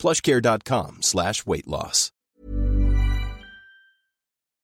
PlushCare.com/weight loss.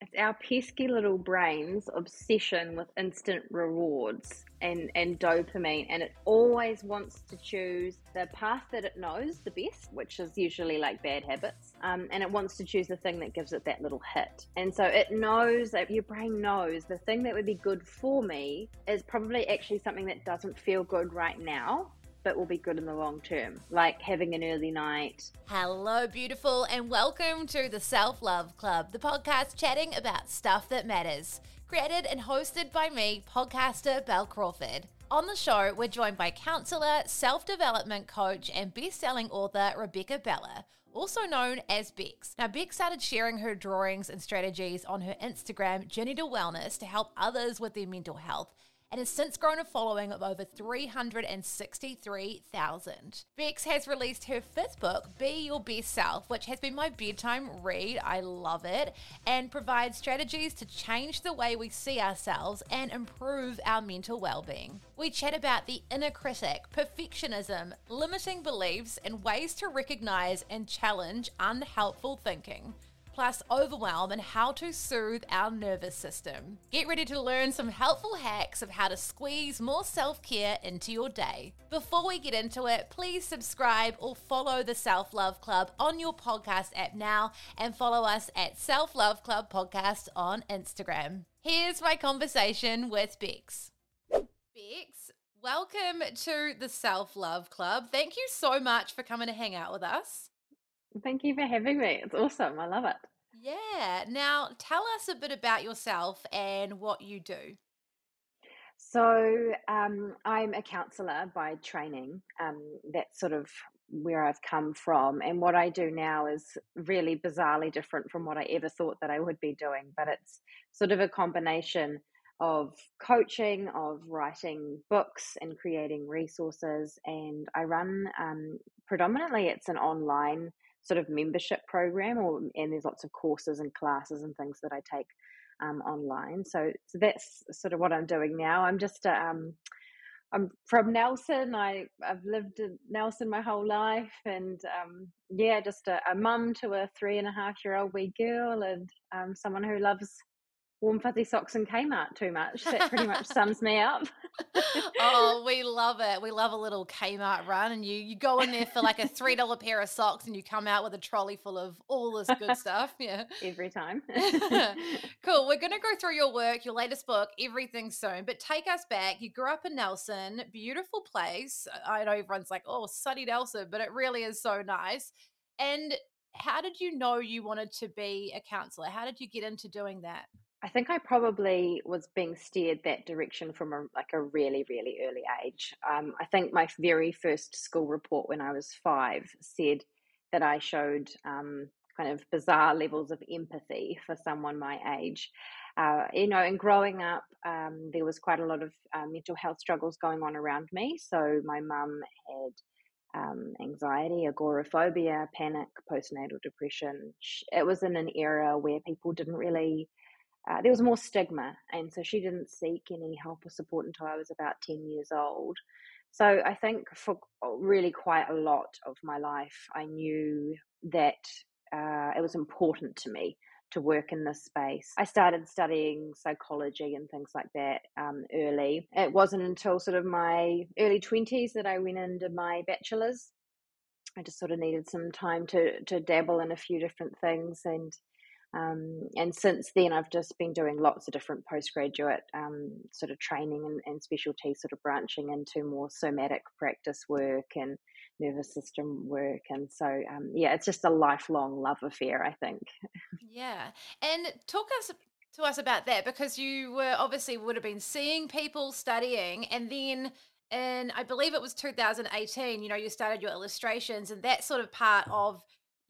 It's our pesky little brain's obsession with instant rewards and dopamine, and it always wants to choose the path that it knows the best, which is usually like bad habits, and it wants to choose the thing that gives it that little hit. And so it knows, that your brain knows, the thing that would be good for me is probably actually something that doesn't feel good right now, but will be good in the long term, like having an early night. Hello, beautiful, and welcome to The Self-Love Club, the podcast chatting about stuff that matters. Created and hosted by me, podcaster Bel Crawford. On the show, we're joined by counsellor, self-development coach, and best-selling author Rebecca Bella, also known as Bex. Now, Bex started sharing her drawings and strategies on her Instagram, Journey to Wellness, to help others with their mental health, and has since grown a following of over 363,000. Bex has released her fifth book, Be Your Best Self, which has been my bedtime read. I love it, and provides strategies to change the way we see ourselves and improve our mental well-being. We chat about the inner critic, perfectionism, limiting beliefs, and ways to recognize and challenge unhelpful thinking, plus overwhelm and how to soothe our nervous system. Get ready to learn some helpful hacks of how to squeeze more self-care into your day. Before we get into it, please subscribe or follow The Self-Love Club on your podcast app now, and follow us at Self-Love Club Podcast on Instagram. Here's my conversation with Bex. Bex, welcome to The Self-Love Club. Thank you so much for coming to hang out with us. Thank you for having me. It's awesome. I love it. Yeah. Now, tell us a bit about yourself and what you do. So I'm a counsellor by training. That's sort of where I've come from. And what I do now is really bizarrely different from what I ever thought that I would be doing. But it's sort of a combination of coaching, of writing books and creating resources. And I run predominantly, it's an online sort of membership program, and there's lots of courses and classes and things that I take online. So that's sort of what I'm doing now. I'm just I'm from Nelson. I've lived in Nelson my whole life, and just a mum to a 3.5-year-old wee girl, and someone who loves warm fuzzy socks and Kmart too much. That pretty much sums me up. Oh, we love it. We love a little Kmart run, and you go in there for like a $3 pair of socks and you come out with a trolley full of all this good stuff. Yeah. Every time. Cool. We're going to go through your work, your latest book, everything soon, but take us back. You grew up in Nelson, beautiful place. I know everyone's like, oh, sunny Nelson, but it really is so nice. And how did you know you wanted to be a counsellor? How did you get into doing that? I think I probably was being steered that direction from a really, really early age. I think my very first school report when I was 5 said that I showed kind of bizarre levels of empathy for someone my age. And growing up, there was quite a lot of mental health struggles going on around me. So my mum had anxiety, agoraphobia, panic, postnatal depression. It was in an era where people didn't really... there was more stigma, and so she didn't seek any help or support until I was about 10 years old. So I think for really quite a lot of my life, I knew that it was important to me to work in this space. I started studying psychology and things like that early. It wasn't until sort of my early 20s that I went into my bachelor's. I just sort of needed some time to dabble in a few different things, and since then, I've just been doing lots of different postgraduate sort of training and specialty, sort of branching into more somatic practice work and nervous system work. And so, it's just a lifelong love affair, I think. Yeah. And talk to us about that, because you were obviously would have been seeing people studying, and then I believe it was 2018, you started your illustrations, and that sort of part of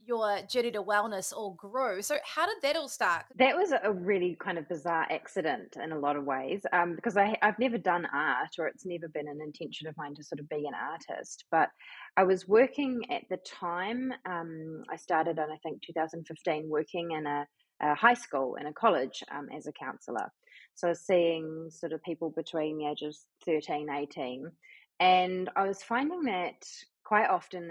your journey to wellness all grew. So how did that all start? That was a really kind of bizarre accident in a lot of ways, because I've never done art, or it's never been an intention of mine to sort of be an artist. But I was working at the time, I started in, I think, 2015, working in a high school and a college as a counsellor. So seeing sort of people between the ages 13, 18. And I was finding that quite often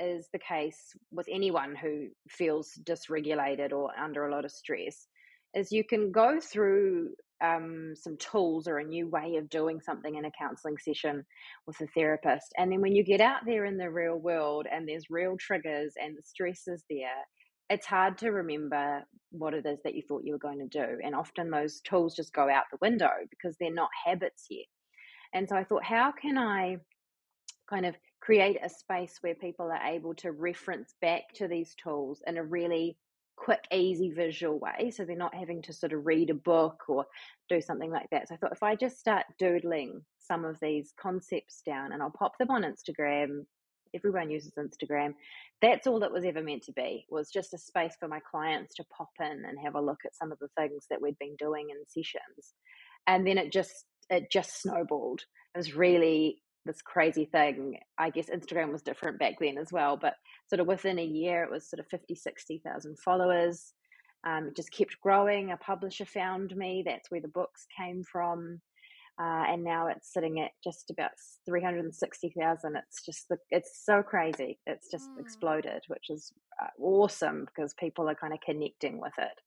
is the case with anyone who feels dysregulated or under a lot of stress, is you can go through some tools or a new way of doing something in a counselling session with a therapist. And then when you get out there in the real world and there's real triggers and the stress is there, it's hard to remember what it is that you thought you were going to do. And often those tools just go out the window because they're not habits yet. And so I thought, how can I kind of create a space where people are able to reference back to these tools in a really quick, easy visual way, so they're not having to sort of read a book or do something like that. So I thought, if I just start doodling some of these concepts down and I'll pop them on Instagram, everyone uses Instagram, that's all it was ever meant to be, was just a space for my clients to pop in and have a look at some of the things that we'd been doing in sessions. And then it just snowballed. It was really this crazy thing. I guess Instagram was different back then as well, but sort of within a year, it was sort of 50, 60,000 followers. It just kept growing. A publisher found me. That's where the books came from. And now it's sitting at just about 360,000. It's so crazy. It's just exploded, which is awesome because people are kind of connecting with it.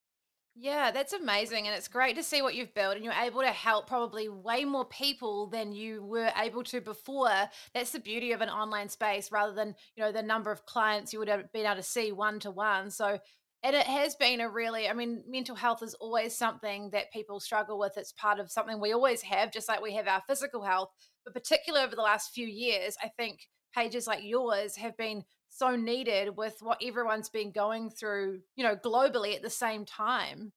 Yeah, that's amazing. And it's great to see what you've built, and you're able to help probably way more people than you were able to before. That's the beauty of an online space, rather than, you know, the number of clients you would have been able to see one-to-one. So, and it has been a really, I mean, mental health is always something that people struggle with. It's part of something we always have, just like we have our physical health. But particularly over the last few years, I think pages like yours have been so needed with what everyone's been going through, you know, globally at the same time.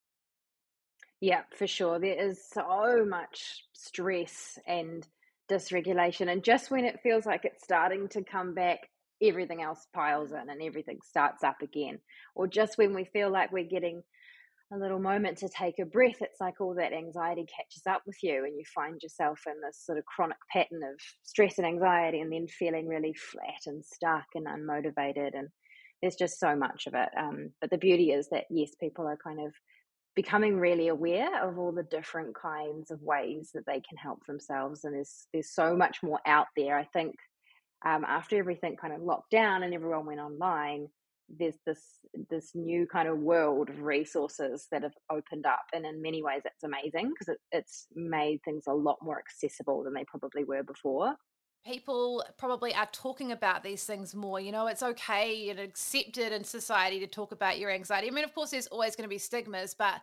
Yeah, for sure. There is so much stress and dysregulation. And just when it feels like it's starting to come back, everything else piles in and everything starts up again. Or just when we feel like we're getting a little moment to take a breath, it's like all that anxiety catches up with you and you find yourself in this sort of chronic pattern of stress and anxiety, and then feeling really flat and stuck and unmotivated. And there's just so much of it. But the beauty is that, yes, people are kind of becoming really aware of all the different kinds of ways that they can help themselves. And there's so much more out there. I think after everything kind of locked down and everyone went online, there's this new kind of world of resources that have opened up, and in many ways that's amazing because it's made things a lot more accessible than they probably were before. People probably are talking about these things more. You know, it's okay and accepted in society to talk about your anxiety. I mean, of course there's always going to be stigmas, but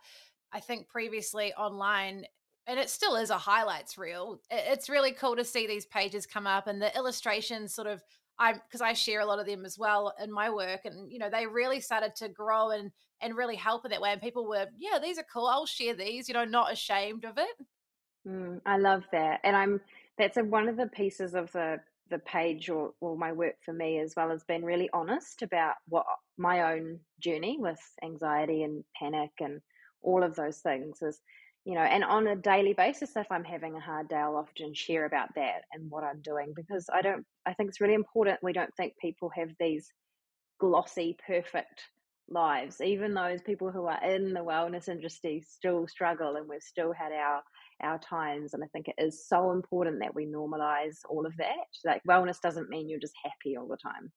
I think previously online, and it still is a highlights reel, it's really cool to see these pages come up and the illustrations sort of, because I share a lot of them as well in my work, and you know, they really started to grow and really help in that way. And people were, yeah, these are cool, I'll share these, you know, not ashamed of it. I love that, and that's one of the pieces of the page or my work for me as well, has been really honest about what my own journey with anxiety and panic and all of those things is. You know, and on a daily basis, if I'm having a hard day, I'll often share about that and what I'm doing, because I think it's really important. We don't think people have these glossy, perfect lives. Even those people who are in the wellness industry still struggle, and we've still had our times. And I think it is so important that we normalize all of that. Like, wellness doesn't mean you're just happy all the time.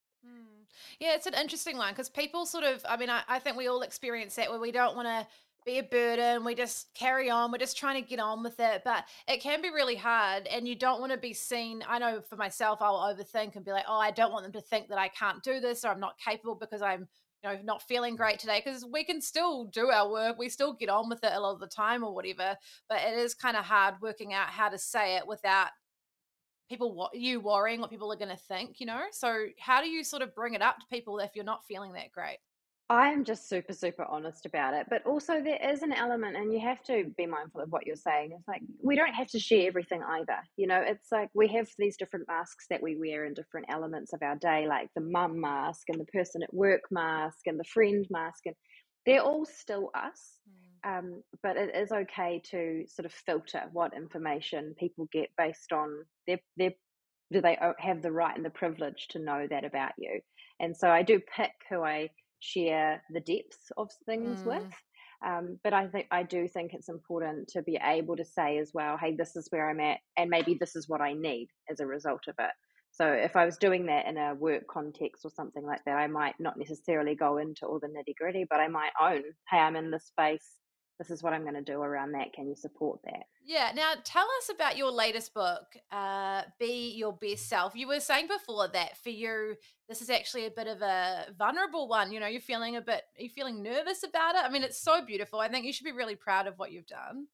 Yeah, it's an interesting one, because people sort of, I mean, I think we all experience that, where we don't want to be a burden, we just carry on, we're just trying to get on with it, but it can be really hard, and you don't want to be seen. I know for myself, I'll overthink and be like, oh, I don't want them to think that I can't do this, or I'm not capable because I'm, you know, not feeling great today, because we can still do our work, we still get on with it a lot of the time or whatever. But it is kind of hard working out how to say it without people worrying what people are going to think, you know. So how do you sort of bring it up to people if you're not feeling that great? I am just super, super honest about it. But also there is an element, and you have to be mindful of what you're saying. It's like, we don't have to share everything either. You know, it's like we have these different masks that we wear in different elements of our day, like the mum mask and the person at work mask and the friend mask. And they're all still us. Mm. But it is okay to sort of filter what information people get based on their do they have the right and the privilege to know that about you. And so I do pick who I share the depths of things with, but I do think it's important to be able to say as well, hey, this is where I'm at, and maybe this is what I need as a result of it. So if I was doing that in a work context or something like that, I might not necessarily go into all the nitty-gritty, but I might own, hey, I'm in this space, this is what I'm going to do around that, can you support that? Yeah. Now tell us about your latest book, Be Your Best Self. You were saying before that for you, this is actually a bit of a vulnerable one. You know, you're feeling nervous about it. I mean, it's so beautiful. I think you should be really proud of what you've done.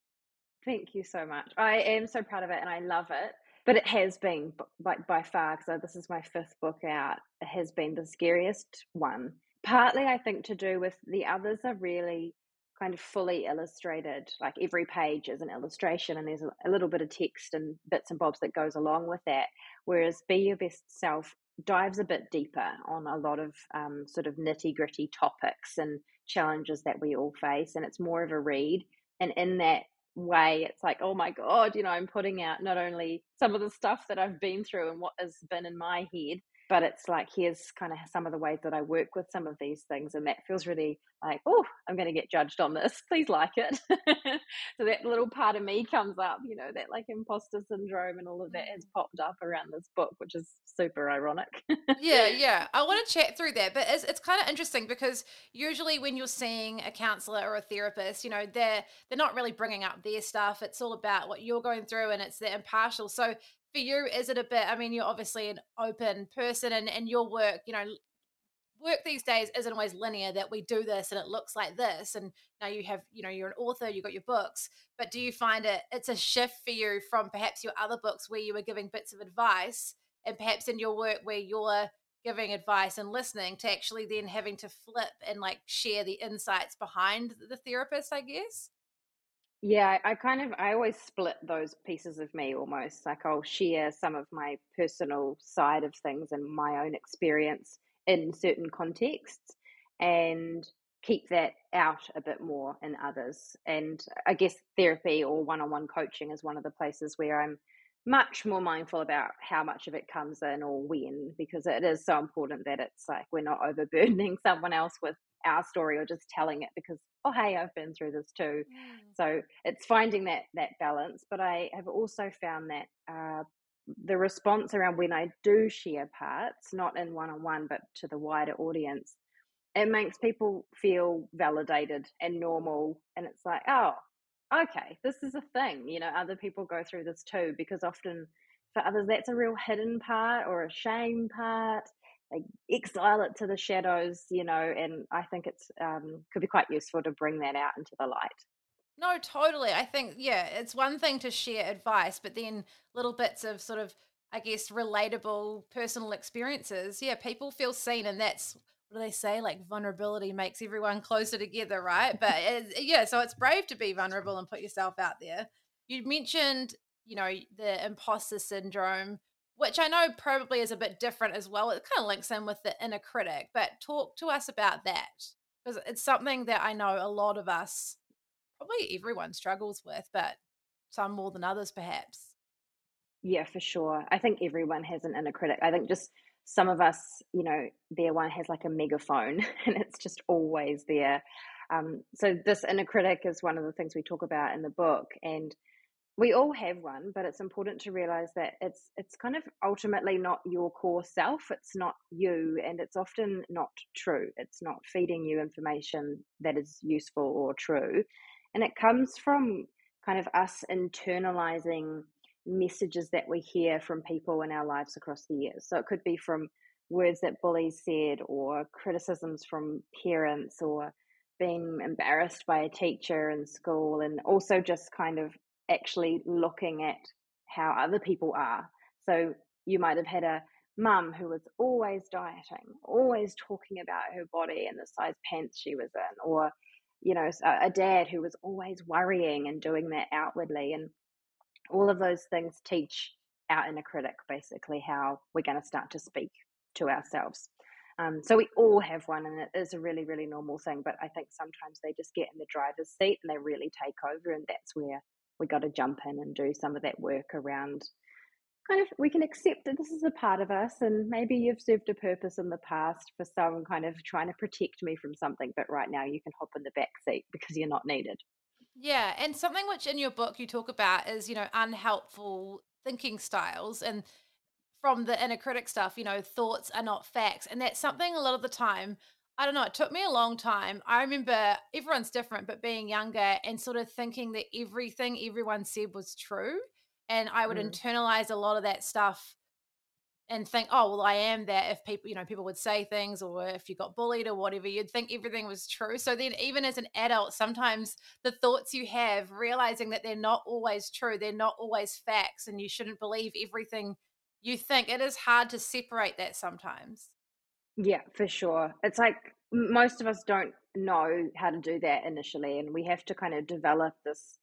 Thank you so much. I am so proud of it and I love it, but it has been by far, because this is my fifth book out, it has been the scariest one. Partly I think to do with the others are really kind of fully illustrated, like every page is an illustration and there's a little bit of text and bits and bobs that goes along with that, whereas Be Your Best Self dives a bit deeper on a lot of sort of nitty-gritty topics and challenges that we all face, and it's more of a read. And in that way it's like, oh my god, you know, I'm putting out not only some of the stuff that I've been through and what has been in my head, but it's like, here's kind of some of the ways that I work with some of these things. And that feels really like, oh, I'm going to get judged on this. Please like it. So that little part of me comes up, you know, that like imposter syndrome and all of that has popped up around this book, which is super ironic. Yeah. I want to chat through that. But it's kind of interesting because usually when you're seeing a counselor or a therapist, you know, they're not really bringing up their stuff. It's all about what you're going through and it's the impartial. So for you, is it a bit, I mean, you're obviously an open person and your work, you know, work these days isn't always linear, that we do this and it looks like this. And now you have, you know, you're an author, you've got your books, but do you find it's a shift for you from perhaps your other books where you were giving bits of advice and perhaps in your work where you're giving advice and listening to actually then having to flip and like share the insights behind the therapist, I guess? Yeah, I always split those pieces of me almost. Like I'll share some of my personal side of things and my own experience in certain contexts and keep that out a bit more in others. And I guess therapy or one-on-one coaching is one of the places where I'm much more mindful about how much of it comes in or when, because it is so important that it's like we're not overburdening someone else with our story or just telling it because, oh, hey, I've been through this too. So it's finding that balance. But I have also found that the response around when I do share parts, not in one-on-one, but to the wider audience, it makes people feel validated and normal. And it's like, oh, okay, this is a thing. You know, other people go through this too, because often for others, that's a real hidden part or a shame part. They exile it to the shadows, you know, and I think it's could be quite useful to bring that out into the light. No, totally. I think, yeah, it's one thing to share advice, but then little bits of sort of, I guess, relatable personal experiences. Yeah, people feel seen, and that's, what do they say? Like vulnerability makes everyone closer together, right? But so it's brave to be vulnerable and put yourself out there. You mentioned, you know, the imposter syndrome, which I know probably is a bit different as well. It kind of links in with the inner critic, but talk to us about that because it's something that I know a lot of us, probably everyone struggles with, but some more than others perhaps. Yeah, for sure. I think everyone has an inner critic. I think just some of us, you know, their one has like a megaphone and it's just always there. So this inner critic is one of the things we talk about in the book, and we all have one, but it's important to realize that it's kind of ultimately not your core self. It's not you, and it's often not true. It's not feeding you information that is useful or true. And it comes from kind of us internalizing messages that we hear from people in our lives across the years. So it could be from words that bullies said or criticisms from parents or being embarrassed by a teacher in school, and also just kind of actually looking at how other people are. So you might have had a mum who was always dieting, always talking about her body and the size pants she was in, or, you know, a dad who was always worrying and doing that outwardly. And all of those things teach our inner critic basically how we're going to start to speak to ourselves. So we all have one, and it is a really, really normal thing. But I think sometimes they just get in the driver's seat and they really take over, and that's where we got to jump in and do some of that work around kind of, we can accept that this is a part of us, and maybe you've served a purpose in the past for some kind of trying to protect me from something, but right now you can hop in the back seat because you're not needed. Yeah, and something which in your book you talk about is, you know, unhelpful thinking styles, and from the inner critic stuff, you know, thoughts are not facts. And that's something a lot of the time, I don't know, it took me a long time. I remember, everyone's different, but being younger and sort of thinking that everything everyone said was true. And I would internalize a lot of that stuff and think, oh, well, I am that. If people, you know, people would say things, or if you got bullied or whatever, you'd think everything was true. So then even as an adult, sometimes the thoughts you have, realizing that they're not always true, they're not always facts, and you shouldn't believe everything you think. It is hard to separate that sometimes. Yeah, for sure. It's like most of us don't know how to do that initially, and we have to kind of develop this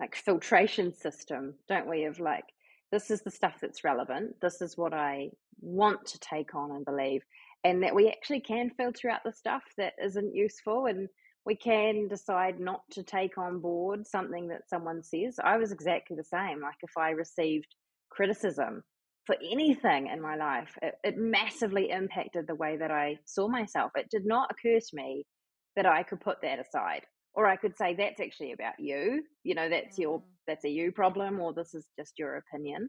like filtration system, don't we, of like, this is the stuff that's relevant, this is what I want to take on and believe, and that we actually can filter out the stuff that isn't useful, and we can decide not to take on board something that someone says. I was exactly the same. Like if I received criticism for anything in my life, it massively impacted the way that I saw myself. It did not occur to me that I could put that aside, or I could say, that's actually about you, you know, that's a you problem, or this is just your opinion.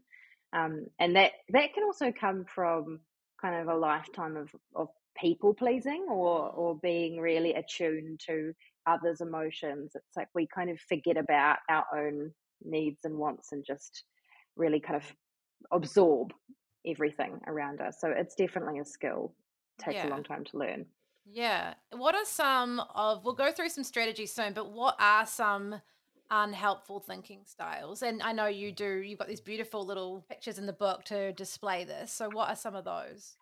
And that can also come from kind of a lifetime of people pleasing or being really attuned to others' emotions. It's like we kind of forget about our own needs and wants and just really kind of absorb everything around us. So it's definitely a skill. Takes a long time to learn. Yeah. What are some of, we'll go through some strategies soon, but what are some unhelpful thinking styles? And I know you do, you've got these beautiful little pictures in the book to display this. So what are some of those?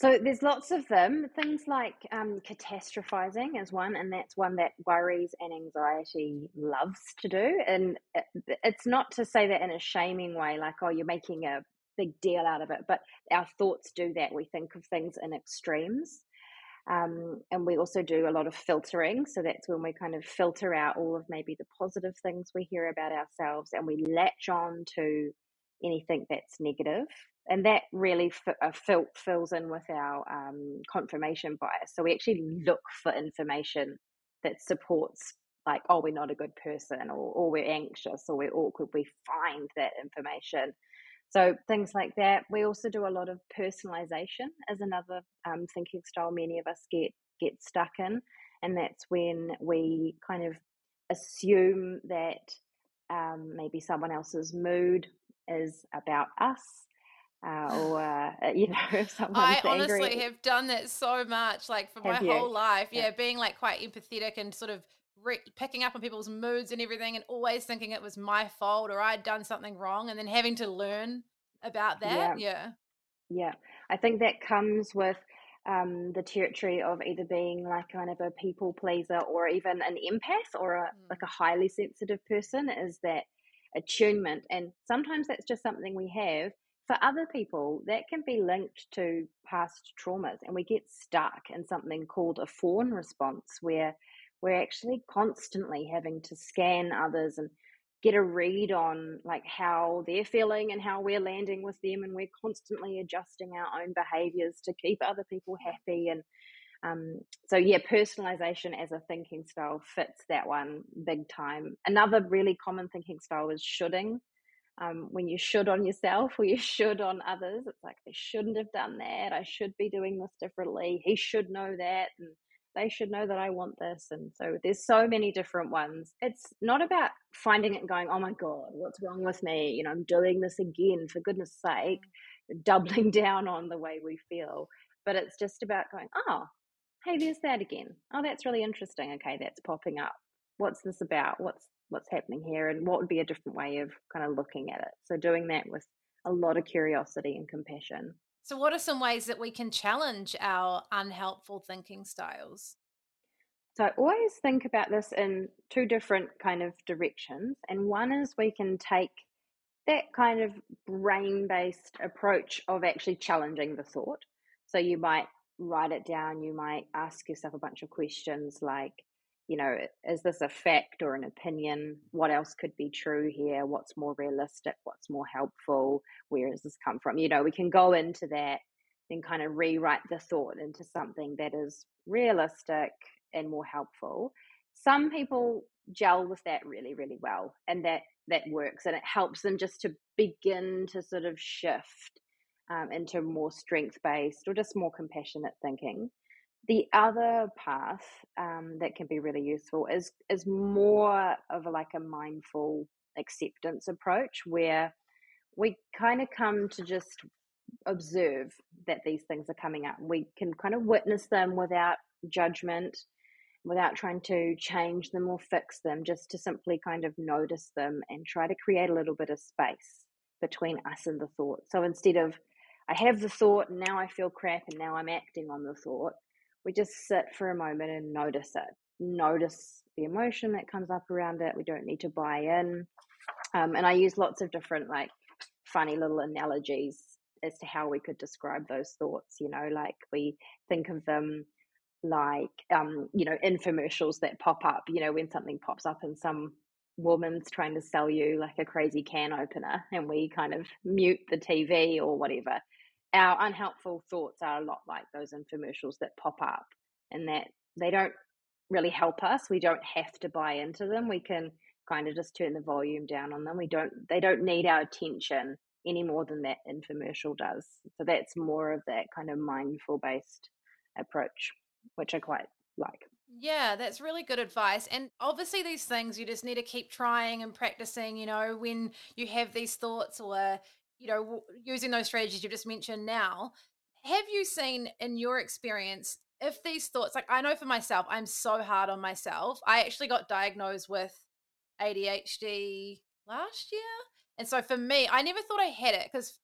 So there's lots of them. Things like catastrophizing is one, and that's one that worries and anxiety loves to do. And it's not to say that in a shaming way, like, oh, you're making a big deal out of it, but our thoughts do that. We think of things in extremes. And we also do a lot of filtering. So that's when we kind of filter out all of maybe the positive things we hear about ourselves, and we latch on to anything that's negative. And that really fills in with our confirmation bias. So we actually look for information that supports, like, oh, we're not a good person, or we're anxious, or we're awkward. We find that information. So things like that. We also do a lot of personalization as another thinking style many of us get stuck in. And that's when we kind of assume that maybe someone else's mood is about us. If someone's angry. I honestly have done that so much, like for my whole life. Yeah, being like quite empathetic and sort of picking up on people's moods and everything, and always thinking it was my fault or I'd done something wrong, and then having to learn about that. Yeah. I think that comes with the territory of either being like kind of a people pleaser, or even an empath, or like a highly sensitive person, is that attunement. And sometimes that's just something we have. For other people, that can be linked to past traumas, and we get stuck in something called a fawn response, where we're actually constantly having to scan others and get a read on like how they're feeling and how we're landing with them, and we're constantly adjusting our own behaviors to keep other people happy. And personalization as a thinking style fits that one big time. Another really common thinking style is shoulding. When you should on yourself, or you should on others, it's like, they shouldn't have done that, I should be doing this differently, he should know that, and they should know that I want this. And so there's so many different ones. It's not about finding it and going, oh my God, what's wrong with me? You know, I'm doing this again, for goodness sake, doubling down on the way we feel. But it's just about going, oh, hey, there's that again. Oh, that's really interesting. Okay, that's popping up. What's this about? What's happening here, and what would be a different way of kind of looking at it? So doing that with a lot of curiosity and compassion. So what are some ways that we can challenge our unhelpful thinking styles? So I always think about this in two different kind of directions. And one is we can take that kind of brain-based approach of actually challenging the thought. So you might write it down. You might ask yourself a bunch of questions like, you know, is this a fact or an opinion? What else could be true here? What's more realistic? What's more helpful? Where does this come from? You know, we can go into that, then kind of rewrite the thought into something that is realistic and more helpful. Some people gel with that really, really well, and that works, and it helps them just to begin to sort of shift into more strength-based or just more compassionate thinking. The other path that can be really useful is more of like a mindful acceptance approach, where we kind of come to just observe that these things are coming up. We can kind of witness them without judgment, without trying to change them or fix them, just to simply kind of notice them and try to create a little bit of space between us and the thought. So instead of, I have the thought and now I feel crap and now I'm acting on the thought, we just sit for a moment and notice it. Notice the emotion that comes up around it. We don't need to buy in. And I use lots of different like funny little analogies as to how we could describe those thoughts. You know, like we think of them like, you know, infomercials that pop up, you know, when something pops up and some woman's trying to sell you like a crazy can opener and we kind of mute the TV or whatever. Our unhelpful thoughts are a lot like those infomercials that pop up, and that they don't really help us. We don't have to buy into them. We can kind of just turn the volume down on them. They don't need our attention any more than that infomercial does. So that's more of that kind of mindful based approach, which I quite like. Yeah, that's really good advice. And obviously these things you just need to keep trying and practicing, you know, when you have these thoughts or, you know, using those strategies you've just mentioned now. Have you seen in your experience if these thoughts, like I know for myself, I'm so hard on myself. I actually got diagnosed with ADHD last year. And so for me, I never thought I had it because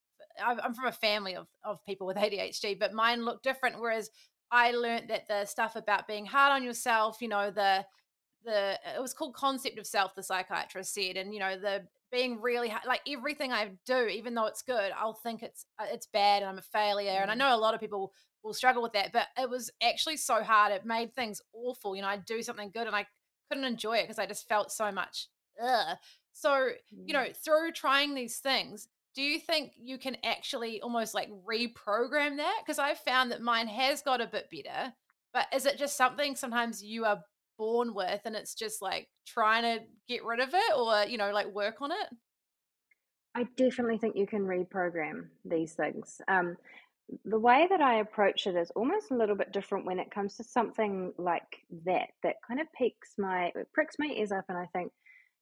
I'm from a family of people with ADHD, but mine looked different. Whereas I learned that the stuff about being hard on yourself, you know, it was called concept of self, the psychiatrist said, and, you know, the being really hard, like everything I do, even though it's good, I'll think it's bad and I'm a failure. And I know a lot of people will struggle with that, but it was actually so hard. It made things awful. You know, I'd do something good and I couldn't enjoy it because I just felt so much. Ugh. So, you know, through trying these things, do you think you can actually almost like reprogram that? Because I've found that mine has got a bit better, but is it just something sometimes you are born with and it's just like trying to get rid of it or, you know, like work on it? I definitely think you can reprogram these things. The way that I approach it is almost a little bit different when it comes to something like that kind of pricks my ears up, and I think,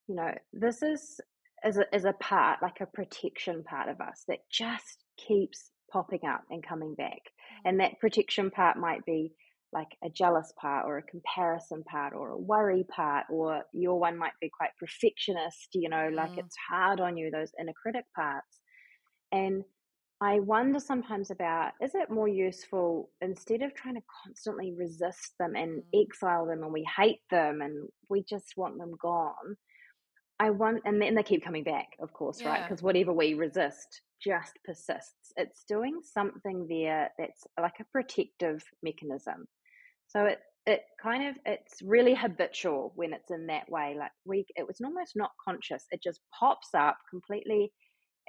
you know, this is a part, like a protection part of us that just keeps popping up and coming back. And that protection part might be like a jealous part or a comparison part or a worry part, or your one might be quite perfectionist, you know, like it's hard on you, those inner critic parts. And I wonder sometimes about, is it more useful instead of trying to constantly resist them and exile them and we hate them and we just want them gone? And then they keep coming back, of course, right? Because whatever we resist just persists. It's doing something there that's like a protective mechanism. So it's really habitual when it's in that way. Like it was almost not conscious. It just pops up completely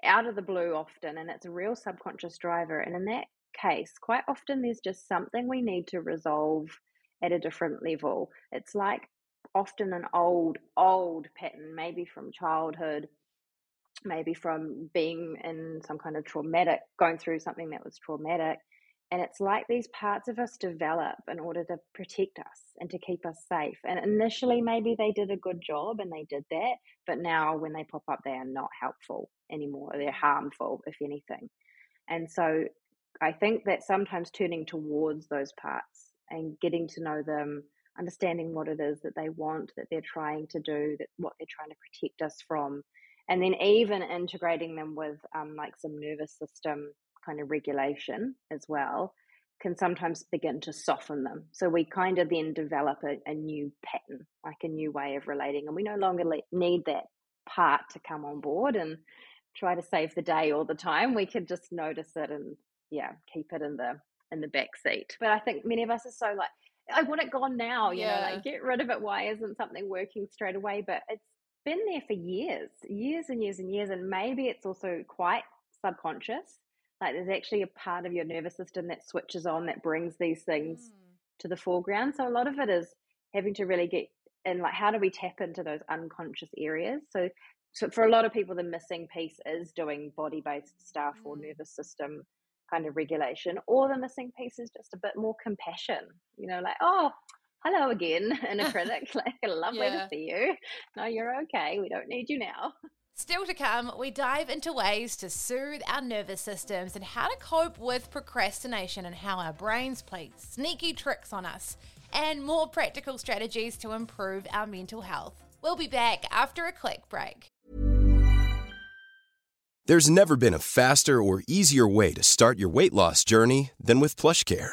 out of the blue often, and it's a real subconscious driver. And in that case, quite often there's just something we need to resolve at a different level. It's like often an old pattern, maybe from childhood, maybe from being in some kind of going through something that was traumatic. And it's like these parts of us develop in order to protect us and to keep us safe. And initially, maybe they did a good job and they did that. But now when they pop up, they are not helpful anymore. They're harmful, if anything. And so I think that sometimes turning towards those parts and getting to know them, understanding what it is that they want, that they're trying to do, that what they're trying to protect us from, and then even integrating them with like some nervous system kind of regulation as well can sometimes begin to soften them. So we kind of then develop a new pattern, like a new way of relating, and we no longer need that part to come on board and try to save the day all the time. We can just notice it and keep it in the back seat. But I think many of us are so like, I want it gone now, you know, like get rid of it. Why isn't something working straight away? But it's been there for years and years. And maybe it's also quite subconscious. Like there's actually a part of your nervous system that switches on, that brings these things to the foreground. So a lot of it is having to really get in, like, how do we tap into those unconscious areas? So for a lot of people, the missing piece is doing body-based stuff or nervous system kind of regulation, or the missing piece is just a bit more compassion, you know, like, oh, hello again in a clinic, like lovely to see you. No, you're okay. We don't need you now. Still to come, we dive into ways to soothe our nervous systems and how to cope with procrastination and how our brains play sneaky tricks on us, and more practical strategies to improve our mental health. We'll be back after a quick break. There's never been a faster or easier way to start your weight loss journey than with PlushCare.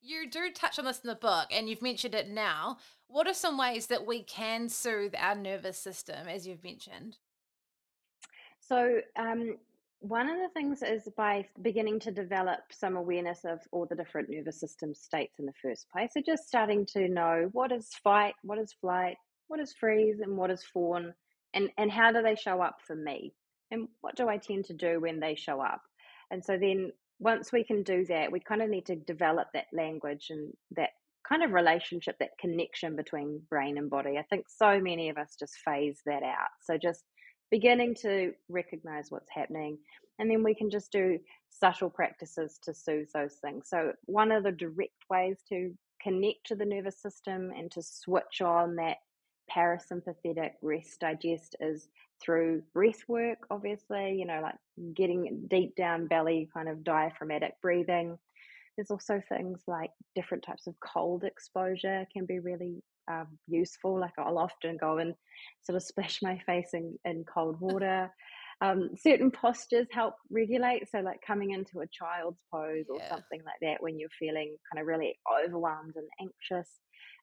You do touch on this in the book, and you've mentioned it now. What are some ways that we can soothe our nervous system, as you've mentioned? So one of the things is by beginning to develop some awareness of all the different nervous system states in the first place. So just starting to know what is fight, what is flight, what is freeze, and what is fawn, and how do they show up for me? And what do I tend to do when they show up? And so then once we can do that, we kind of need to develop that language and that kind of relationship, that connection between brain and body. I think so many of us just phase that out. So just beginning to recognize what's happening. And then we can just do subtle practices to soothe those things. So one of the direct ways to connect to the nervous system and to switch on that parasympathetic rest digest is through breath work, obviously, you know, like getting deep down belly kind of diaphragmatic breathing. There's also things like different types of cold exposure can be really useful. Like I'll often go and sort of splash my face in cold water. Certain postures help regulate. So like coming into a child's pose or something like that when you're feeling kind of really overwhelmed and anxious.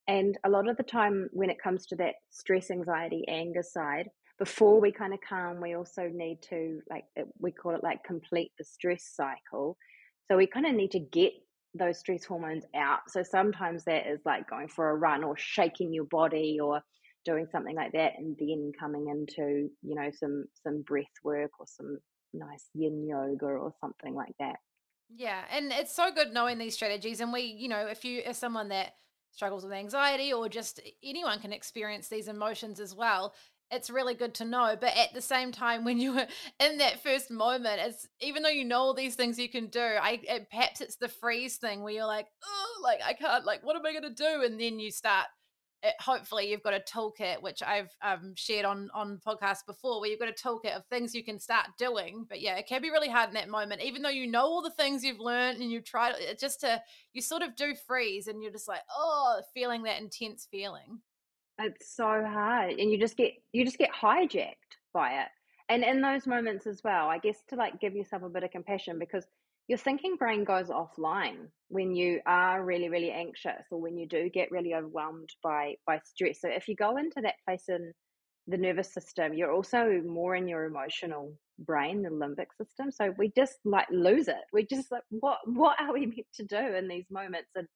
And a lot of the time when it comes to that stress, anxiety, anger side, before we kind of calm, we also need to, like, we call it like complete the stress cycle. So we kind of need to get those stress hormones out. So sometimes that is like going for a run or shaking your body or doing something like that, and then coming into, you know, some breath work or some nice yin yoga or something like that. Yeah, and it's so good knowing these strategies. And we, you know, if you are someone that struggles with anxiety, or just anyone can experience these emotions as well, it's really good to know. But at the same time, when you were in that first moment, it's, even though you know all these things you can do, perhaps it's the freeze thing where you're like, oh, like I can't, like what am I going to do? And then you start, hopefully you've got a toolkit, which I've shared on podcasts before, where you've got a toolkit of things you can start doing. But yeah, it can be really hard in that moment, even though you know all the things you've learned and you've tried it, just to, you sort of do freeze and you're just like, oh, feeling that intense feeling. It's so hard, and you just get hijacked by it. And in those moments as well, I guess to like give yourself a bit of compassion, because your thinking brain goes offline when you are really, really anxious, or when you do get really overwhelmed by stress. So if you go into that place in the nervous system, you're also more in your emotional brain, the limbic system. So we just like lose it. We just like, what are we meant to do in these moments? And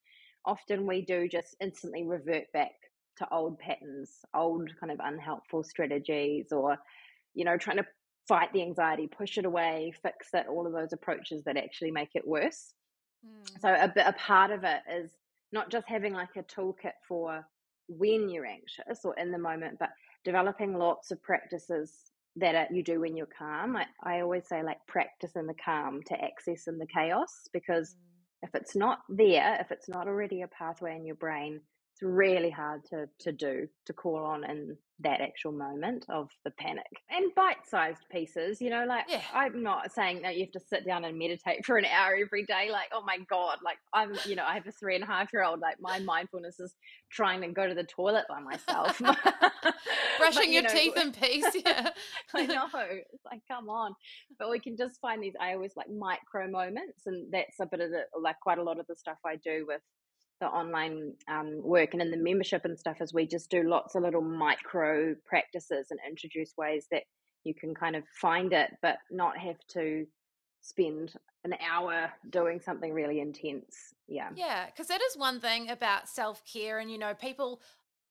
often we do just instantly revert back to old patterns, old kind of unhelpful strategies, or, you know, trying to fight the anxiety, push it away, fix it, all of those approaches that actually make it worse. So a part of it is not just having like a toolkit for when you're anxious or in the moment, but developing lots of practices that you do when you're calm. I always say like practice in the calm to access in the chaos, because If it's not there, if it's not already a pathway in your brain, it's really hard to call on in that actual moment of the panic. And bite-sized pieces, you know, like I'm not saying that you have to sit down and meditate for an hour every day. Like, oh my God, like I'm, you know, I have a 3.5-year-old, like my mindfulness is trying to go to the toilet by myself. Brushing your teeth in peace. Yeah. I know. It's like, come on. But we can just find these, I always like micro moments. And that's a bit of the, like quite a lot of the stuff I do with the online work and in the membership and stuff is we just do lots of little micro practices and introduce ways that you can kind of find it but not have to spend an hour doing something really intense. Yeah, because that is one thing about self-care, and you know, people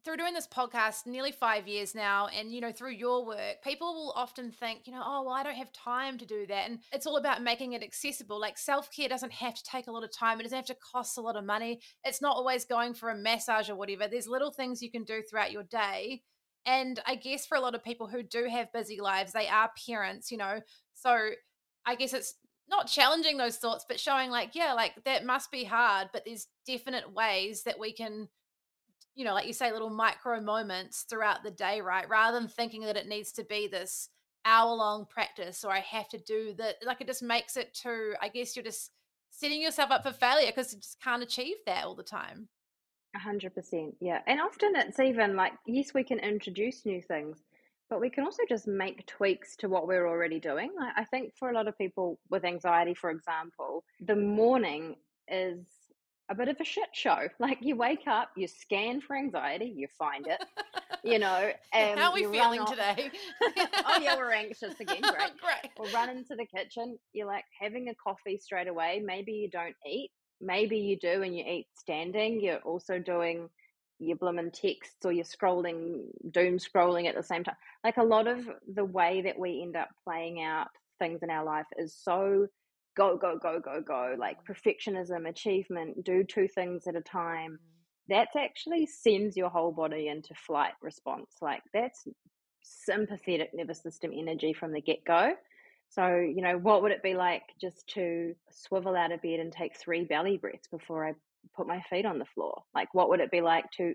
through doing this podcast nearly 5 years now, and you know, through your work, people will often think, you know, oh well, I don't have time to do that. And it's all about making it accessible. Like self-care doesn't have to take a lot of time, it doesn't have to cost a lot of money, it's not always going for a massage or whatever. There's little things you can do throughout your day. And I guess for a lot of people who do have busy lives, they are parents, you know, so I guess it's not challenging those thoughts, but showing like, yeah, like that must be hard, but there's definite ways that we can, you know, like you say, little micro moments throughout the day, right? Rather than thinking that it needs to be this hour-long practice or I have to do that. Like it just makes it too, I guess you're just setting yourself up for failure because you just can't achieve that all the time. 100%, yeah. And often it's even like, yes, we can introduce new things, but we can also just make tweaks to what we're already doing. I think for a lot of people with anxiety, for example, the morning is a bit of a shit show. Like you wake up, you scan for anxiety, you find it, you know. And how are we feeling today? Oh yeah, we're anxious again. Great. Or run into the kitchen. You're like having a coffee straight away. Maybe you don't eat. Maybe you do and you eat standing. You're also doing your blooming texts or you're scrolling, doom scrolling at the same time. Like a lot of the way that we end up playing out things in our life is so go, go, go, go, go, like perfectionism, achievement, do two things at a time. That actually sends your whole body into flight response. Like that's sympathetic nervous system energy from the get-go. So, you know, what would it be like just to swivel out of bed and take 3 belly breaths before I put my feet on the floor? Like what would it be like to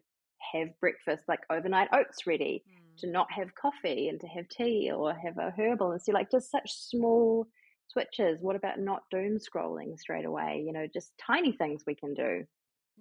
have breakfast, like overnight oats ready, to not have coffee and to have tea or have a herbal? And see, like just such small switches. What about not doom scrolling straight away? You know, just tiny things we can do.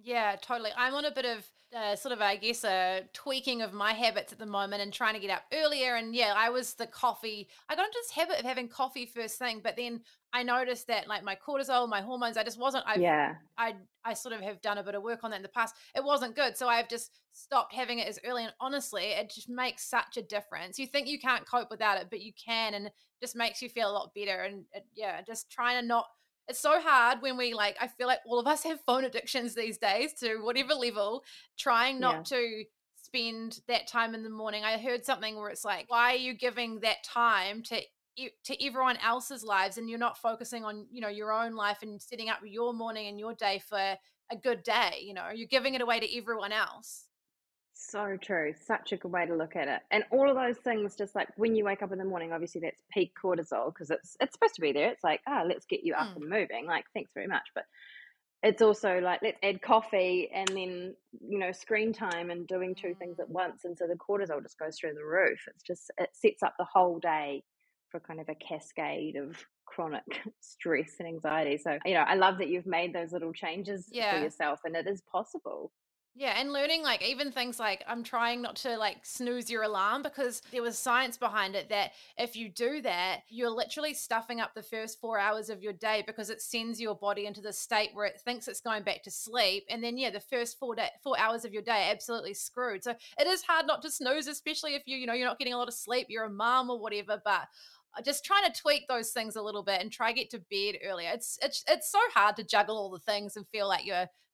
Yeah, totally. I'm on a bit of sort of, I guess, a tweaking of my habits at the moment and trying to get up earlier. And yeah, I was the coffee. I got into this habit of having coffee first thing, but then I noticed that like my cortisol, my hormones, I just wasn't. I sort of have done a bit of work on that in the past. It wasn't good. So I've just stopped having it as early. And honestly, it just makes such a difference. You think you can't cope without it, but you can. And it just makes you feel a lot better. And yeah, just trying to not. It's so hard when we like, I feel like all of us have phone addictions these days to whatever level, trying not to spend that time in the morning. I heard something where it's like, why are you giving that time to everyone else's lives and you're not focusing on, you know, your own life and setting up your morning and your day for a good day? You know, you're giving it away to everyone else. So true. Such a good way to look at it. And all of those things, just like when you wake up in the morning, obviously that's peak cortisol because it's supposed to be there. It's like, let's get you up and moving. Like, thanks very much. But it's also like, let's add coffee and then, you know, screen time and doing two things at once. And so the cortisol just goes through the roof. It's just, it sets up the whole day for kind of a cascade of chronic stress and anxiety. So, you know, I love that you've made those little changes for yourself, and it is possible. Yeah, and learning like even things like I'm trying not to like snooze your alarm because there was science behind it that if you do that, you're literally stuffing up the first 4 hours of your day because it sends your body into this state where it thinks it's going back to sleep. And then, yeah, the first 4 hours of your day absolutely screwed. So it is hard not to snooze, especially if you know, you're not getting a lot of sleep, you're a mom or whatever, but just trying to tweak those things a little bit and try to get to bed earlier. It's so hard to juggle all the things and feel like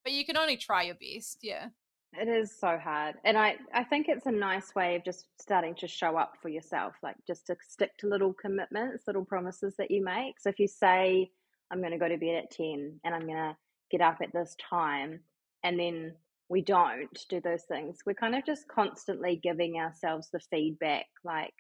but you can only try your best. Yeah. It is so hard. And I think it's a nice way of just starting to show up for yourself, like just to stick to little commitments, little promises that you make. So if you say, I'm going to go to bed at 10 and I'm going to get up at this time, and then we don't do those things, we're kind of just constantly giving ourselves the feedback, like,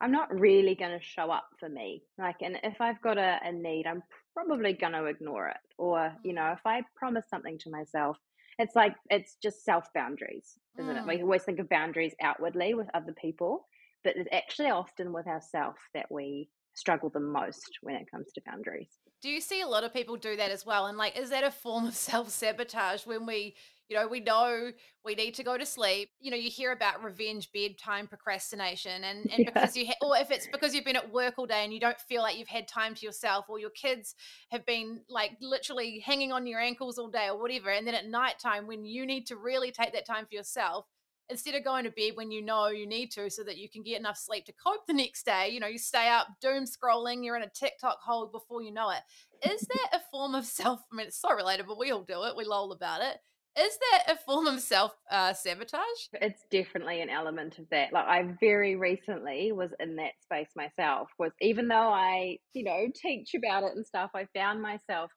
I'm not really going to show up for me. Like, and if I've got a need, I'm probably going to ignore it. Or, you know, if I promise something to myself, it's like, it's just self-boundaries, isn't it? We always think of boundaries outwardly with other people, but it's actually often with ourselves that we struggle the most when it comes to boundaries. Do you see a lot of people do that as well? And like, is that a form of self-sabotage when we, you know we need to go to sleep? You know, you hear about revenge bedtime procrastination and because you, or if it's because you've been at work all day and you don't feel like you've had time to yourself, or your kids have been like literally hanging on your ankles all day or whatever. And then at nighttime when you need to really take that time for yourself, instead of going to bed when you know you need to so that you can get enough sleep to cope the next day, you know, you stay up doom scrolling, you're in a TikTok hole before you know it. Is that a form of self, I mean, it's so relatable, we all do it, we lol about it. Is that a form of self-sabotage? It's definitely an element of that. Like, I very recently was in that space myself, was even though I, you know, teach about it and stuff, I found myself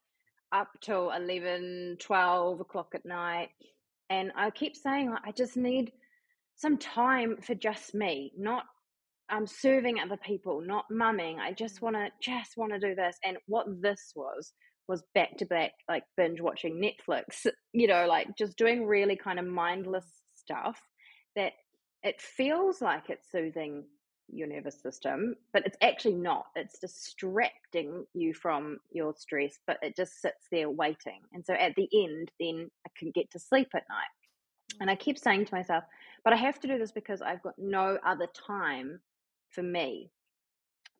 up till 11, 12 o'clock at night. And I keep saying, like, I just need some time for just me, not serving other people, not mumming. I just want to do this. And what this was back-to-back, like, binge watching Netflix, you know, like just doing really kind of mindless stuff that it feels like it's soothing your nervous system, but it's actually not. It's distracting you from your stress, but it just sits there waiting. And so at the end, then I can get to sleep at night. And I kept saying to myself, but I have to do this because I've got no other time for me.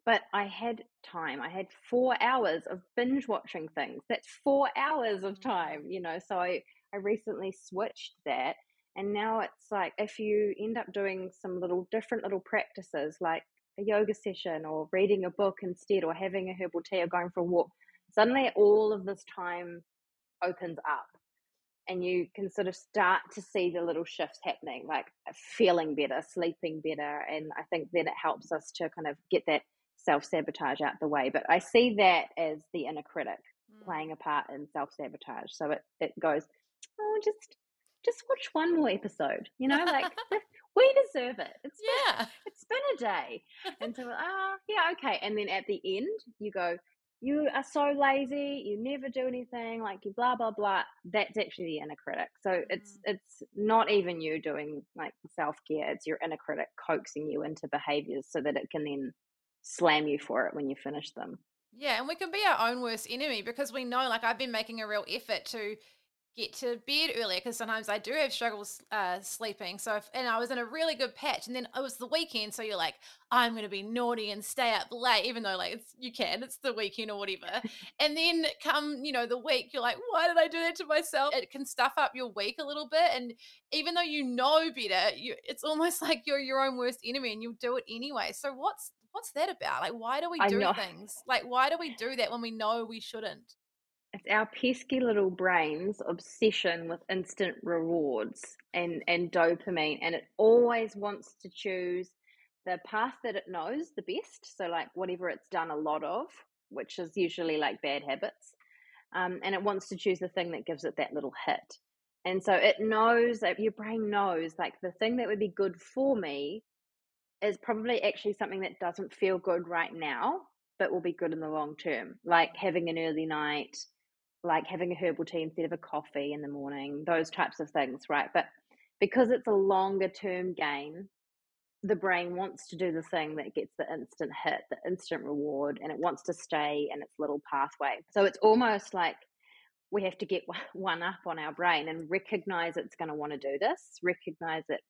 But I had time. I had 4 hours of binge watching things. That's 4 hours of time, you know. So I recently switched that. And now it's like, if you end up doing some different little practices, like a yoga session or reading a book instead, or having a herbal tea or going for a walk, suddenly all of this time opens up and you can sort of start to see the little shifts happening, like feeling better, sleeping better. And I think then it helps us to kind of get that self-sabotage out the way. But I see that as the inner critic playing a part in self-sabotage. So it goes, oh, just watch one more episode, you know, like we deserve it. It's been a day. And so, yeah, okay. And then at the end you go, you are so lazy, you never do anything, like you blah, blah, blah. That's actually the inner critic. So it's not even you doing like self-care. It's your inner critic coaxing you into behaviors so that it can then slam you for it when you finish them. Yeah, and we can be our own worst enemy because we know, like, I've been making a real effort to get to bed earlier because sometimes I do have struggles sleeping. So and I was in a really good patch, and then it was the weekend, so you're like, I'm going to be naughty and stay up late, even though like it's the weekend or whatever. And then come, you know, the week, you're like, why did I do that to myself? It can stuff up your week a little bit, and even though you know better, it's almost like you're your own worst enemy, and you'll do it anyway. So what's that about? Like, why do we do things? Like, why do we do that when we know we shouldn't? It's our pesky little brain's obsession with instant rewards and dopamine, and it always wants to choose the path that it knows the best, so like whatever it's done a lot of, which is usually like bad habits, and it wants to choose the thing that gives it that little hit. And so it knows, that your brain knows, like the thing that would be good for me is probably actually something that doesn't feel good right now but will be good in the long term, like having an early night, like having a herbal tea instead of a coffee in the morning, those types of things, right? But because it's a longer term gain, the brain wants to do the thing that gets the instant hit, the instant reward, and it wants to stay in its little pathway. So it's almost like we have to get one up on our brain and recognize it's going to want to do this, recognize it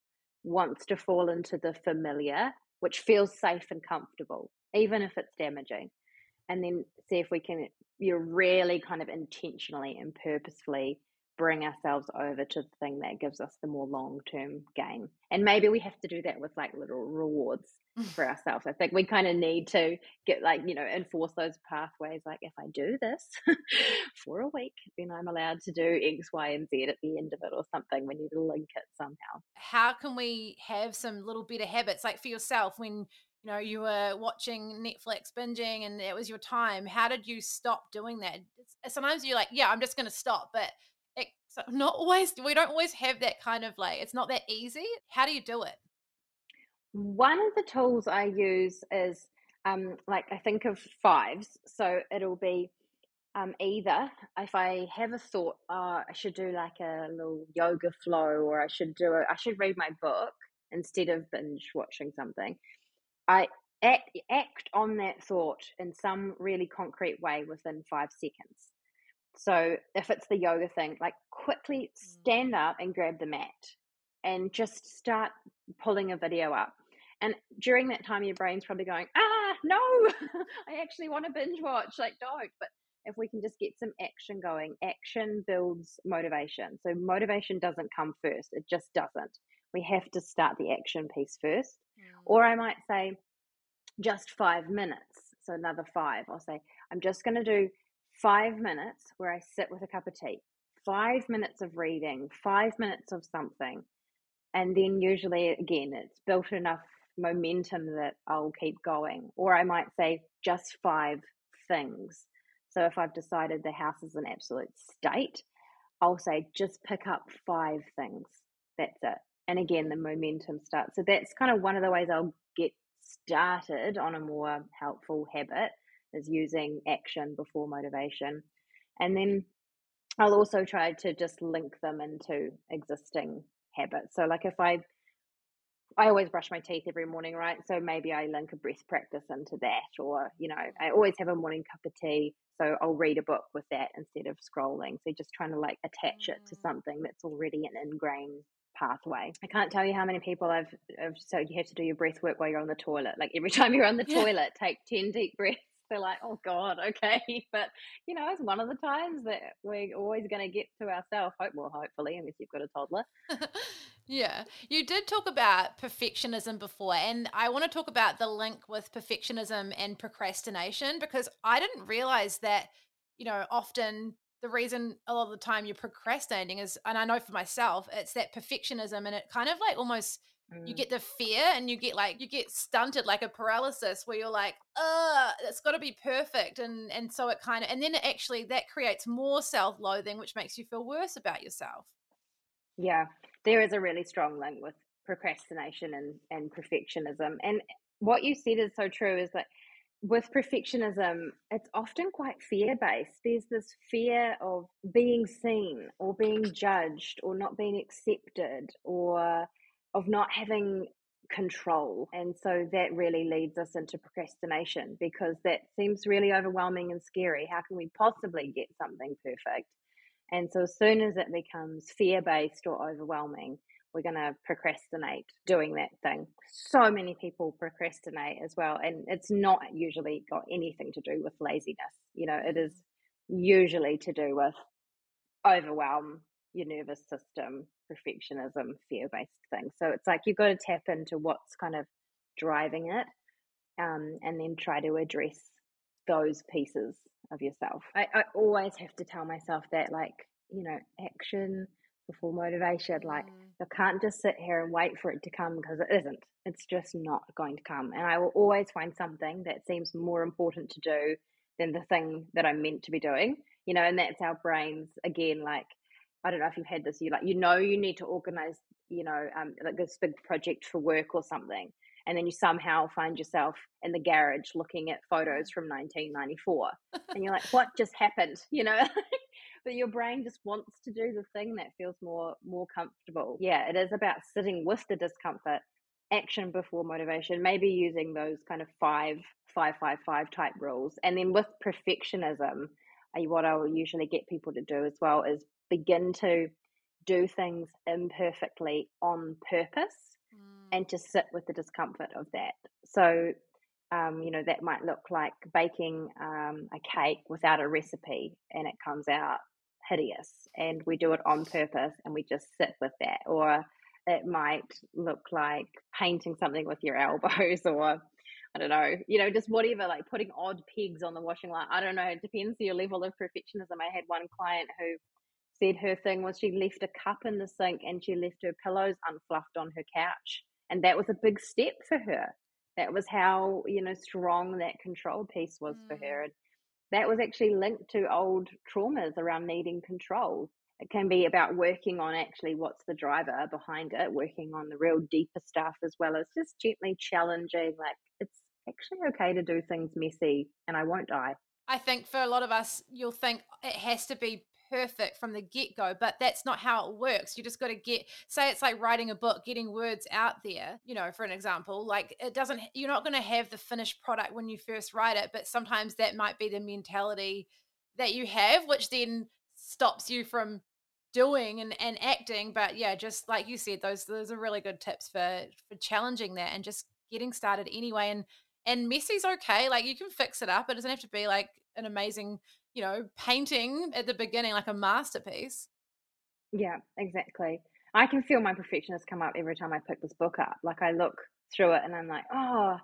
wants to fall into the familiar, which feels safe and comfortable, even if it's damaging. And then see if we can, you really kind of intentionally and purposefully bring ourselves over to the thing that gives us the more long-term gain. And maybe we have to do that with like little rewards for ourselves. I think we kind of need to get like, you know, enforce those pathways. Like, if I do this for a week, then I'm allowed to do X, Y, and Z at the end of it or something. We need to link it somehow. How can we have some little better habits, like for yourself, when you know, you were watching Netflix, binging, and it was your time? How did you stop doing that? Sometimes you're like, yeah, I'm just going to stop, but it's not always, we don't always have that kind of like, it's not that easy. How do you do it? One of the tools I use is like I think of fives. So it'll be either if I have a thought, I should do like a little yoga flow, or I should read my book instead of binge watching something. I act on that thought in some really concrete way within 5 seconds. So if it's the yoga thing, like quickly stand up and grab the mat and just start pulling a video up. And during that time, your brain's probably going, no, I actually want to binge watch. Like, don't. But if we can just get some action going, action builds motivation. So motivation doesn't come first. It just doesn't. We have to start the action piece first. Mm. Or I might say just 5 minutes. So another five. I'll say, I'm just going to do 5 minutes where I sit with a cup of tea, 5 minutes of reading, 5 minutes of something. And then usually, again, it's built enough momentum that I'll keep going. Or I might say just 5 things. So if I've decided the house is an absolute state, I'll say just pick up 5 things. That's it. And again, the momentum starts. So that's kind of one of the ways I'll get started on a more helpful habit, is using action before motivation. And then I'll also try to just link them into existing habits. So like if I always brush my teeth every morning, right? So maybe I link a breath practice into that, or, you know, I always have a morning cup of tea, so I'll read a book with that instead of scrolling. So just trying to like attach it to something that's already an ingrained pathway. I can't tell you how many people so you have to do your breath work while you're on the toilet. Like every time you're on the toilet, take 10 deep breaths. They're like, oh God, okay. But, you know, it's one of the times that we're always going to get to ourselves, hopefully, unless you've got a toddler. Yeah. You did talk about perfectionism before, and I want to talk about the link with perfectionism and procrastination, because I didn't realize that, you know, often the reason a lot of the time you're procrastinating is, and I know for myself, it's that perfectionism, and it kind of like almost – you get the fear and you get stunted, like a paralysis where you're like, it's got to be perfect. And so it kind of, and then it actually that creates more self-loathing, which makes you feel worse about yourself. Yeah, there is a really strong link with procrastination and perfectionism. And what you said is so true, is that with perfectionism, it's often quite fear-based. There's this fear of being seen or being judged or not being accepted or of not having control. And so that really leads us into procrastination, because that seems really overwhelming and scary. How can we possibly get something perfect? And so as soon as it becomes fear-based or overwhelming, we're going to procrastinate doing that thing. So many people procrastinate as well. And it's not usually got anything to do with laziness. You know, it is usually to do with overwhelm, your nervous system, perfectionism, fear-based thing. So it's like you've got to tap into what's kind of driving it, and then try to address those pieces of yourself. I always have to tell myself that, like, you know, action before motivation. Like, I can't just sit here and wait for it to come, because it isn't. It's just not going to come. And I will always find something that seems more important to do than the thing that I'm meant to be doing, you know. And that's our brains again. Like, I don't know if you've had this, you need to organize, like this big project for work or something. And then you somehow find yourself in the garage looking at photos from 1994. And you're like, what just happened? You know, but your brain just wants to do the thing that feels more comfortable. Yeah, it is about sitting with the discomfort, action before motivation, maybe using those kind of 5, 5, 5, 5 type rules. And then with perfectionism, what I will usually get people to do as well is begin to do things imperfectly on purpose, and to sit with the discomfort of that. So, that might look like baking a cake without a recipe, and it comes out hideous, and we do it on purpose and we just sit with that. Or it might look like painting something with your elbows, or I don't know, just whatever, like putting odd pegs on the washing line. I don't know, it depends on your level of perfectionism. I had one client who said her thing was she left a cup in the sink and she left her pillows unfluffed on her couch. And that was a big step for her. That was how, strong that control piece was for her. And that was actually linked to old traumas around needing control. It can be about working on actually what's the driver behind it, working on the real deeper stuff, as well as just gently challenging, like, it's actually okay to do things messy and I won't die. I think for a lot of us, you'll think it has to be perfect from the get-go, but that's not how it works. You just got to say it's like writing a book, getting words out there, you know, for an example, like you're not going to have the finished product when you first write it, but sometimes that might be the mentality that you have, which then stops you from doing and acting. But yeah, just like you said, those are really good tips for challenging that and just getting started anyway. And messy's okay. Like, you can fix it up. It doesn't have to be like an amazing, you know, painting at the beginning, like a masterpiece. Yeah, exactly. I can feel my perfectionist come up every time I pick this book up. Like, I look through it and I'm like, oh,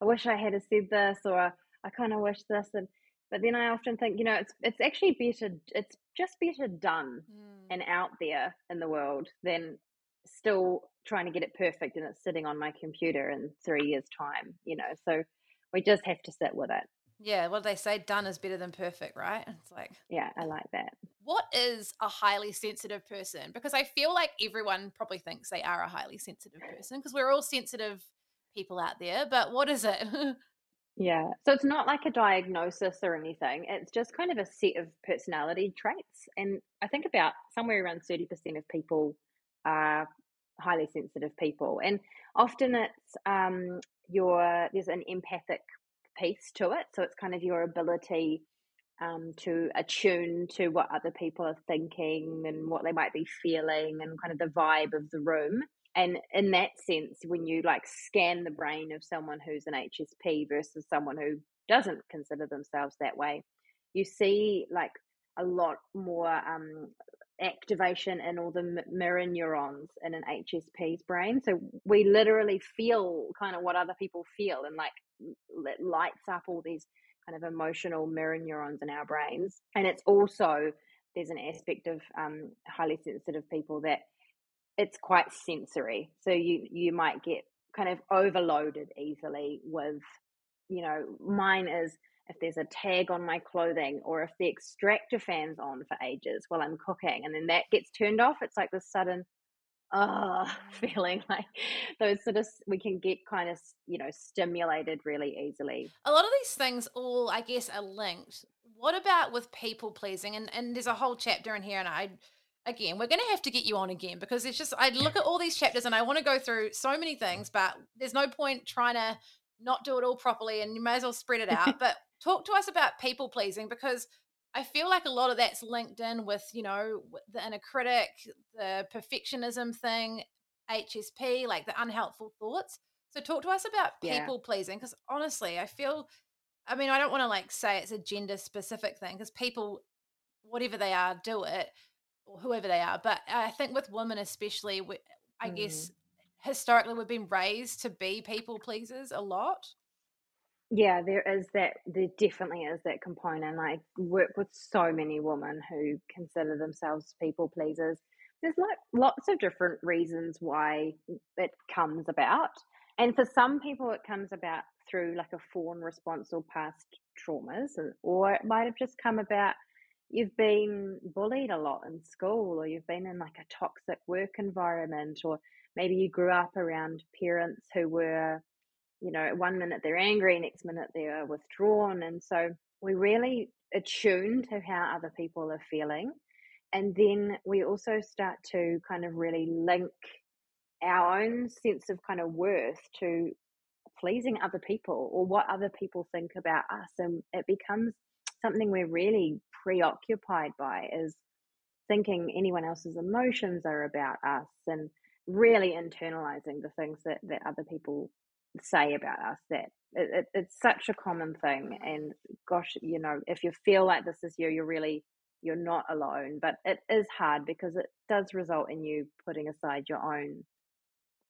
I wish I had said this, or I kind of wish this. And but then I often think, you know, it's actually better. It's just better done and out there in the world than still trying to get it perfect and it's sitting on my computer in 3 years' time, you know. So we just have to sit with it. Yeah, well, they say done is better than perfect, right? It's like, yeah, I like that. What is a highly sensitive person? Because I feel like everyone probably thinks they are a highly sensitive person, because we're all sensitive people out there, but what is it? Yeah, so it's not like a diagnosis or anything. It's just kind of a set of personality traits. And I think about somewhere around 30% of people are highly sensitive people, and often it's there's an empathic piece to it, so it's kind of your ability to attune to what other people are thinking and what they might be feeling and kind of the vibe of the room. And in that sense, when you like scan the brain of someone who's an HSP versus someone who doesn't consider themselves that way, you see like a lot more activation in all the mirror neurons in an HSP's brain. So we literally feel kind of what other people feel, and like it lights up all these kind of emotional mirror neurons in our brains. And it's also, there's an aspect of highly sensitive people that it's quite sensory. So you might get kind of overloaded easily with, you know, mine is, if there's a tag on my clothing, or if the extractor fan's on for ages while I'm cooking and then that gets turned off, it's like this sudden feeling, like those sort of, we can get kind of, you know, stimulated really easily. A lot of these things all, I guess, are linked. What about with people pleasing? And there's a whole chapter in here, and again, we're going to have to get you on again, because it's just, I look at all these chapters and I want to go through so many things, but there's no point trying to not do it all properly, and you may as well spread it out. But talk to us about people pleasing, because I feel like a lot of that's linked in with, you know, the inner critic, the perfectionism thing, HSP, like the unhelpful thoughts. So talk to us about people pleasing, because honestly, I don't want to like say it's a gender specific thing, because people, whatever they are, do it, or whoever they are. But I think with women especially, I guess historically we've been raised to be people pleasers a lot. Yeah, there definitely is that component. I work with so many women who consider themselves people pleasers. There's like lots of different reasons why it comes about. And for some people, it comes about through like a fawn response or past traumas, or it might have just come about, you've been bullied a lot in school, or you've been in like a toxic work environment, or maybe you grew up around parents who were, you know, one minute they're angry, next minute they're withdrawn. And so we really attune to how other people are feeling. And then we also start to kind of really link our own sense of kind of worth to pleasing other people, or what other people think about us. And it becomes something we're really preoccupied by, is thinking anyone else's emotions are about us, and really internalizing the things that other people say about us. That it's such a common thing, and gosh, you know, if you feel like this is you're not alone. But it is hard, because it does result in you putting aside your own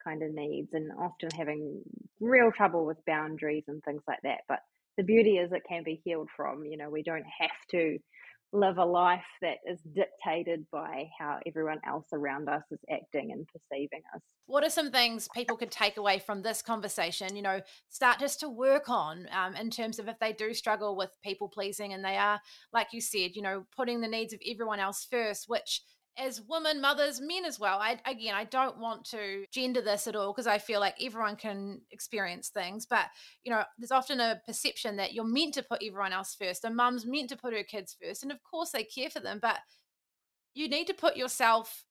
kind of needs, and often having real trouble with boundaries and things like that. But the beauty is it can be healed from, you know, we don't have to live a life that is dictated by how everyone else around us is acting and perceiving us. What are some things people could take away from this conversation, you know, start just to work on in terms of if they do struggle with people pleasing and they are, like you said, you know, putting the needs of everyone else first, which as women, mothers, men as well. I don't want to gender this at all because I feel like everyone can experience things. But, you know, there's often a perception that you're meant to put everyone else first. A mum's meant to put her kids first. And of course they care for them, but you need to put yourself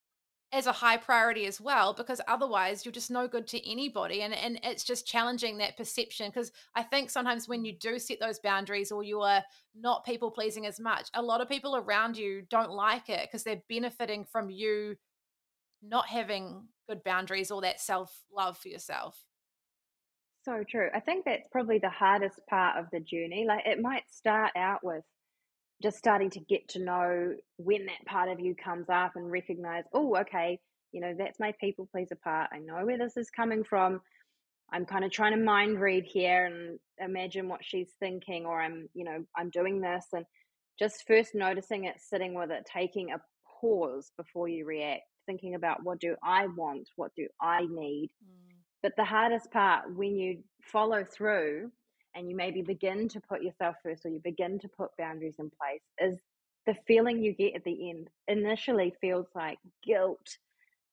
as a high priority as well, because otherwise you're just no good to anybody. And it's just challenging that perception, because I think sometimes when you do set those boundaries or you are not people pleasing as much, a lot of people around you don't like it because they're benefiting from you not having good boundaries or that self-love for yourself. So true. I think that's probably the hardest part of the journey. Like, it might start out with just starting to get to know when that part of you comes up and recognize, oh, okay, you know, that's my people pleaser part. I know where this is coming from. I'm kind of trying to mind read here and imagine what she's thinking, or I'm doing this. And just first noticing it, sitting with it, taking a pause before you react, thinking about what do I want? What do I need? Mm. But the hardest part, when you follow through and you maybe begin to put yourself first, or you begin to put boundaries in place, is the feeling you get at the end initially feels like guilt,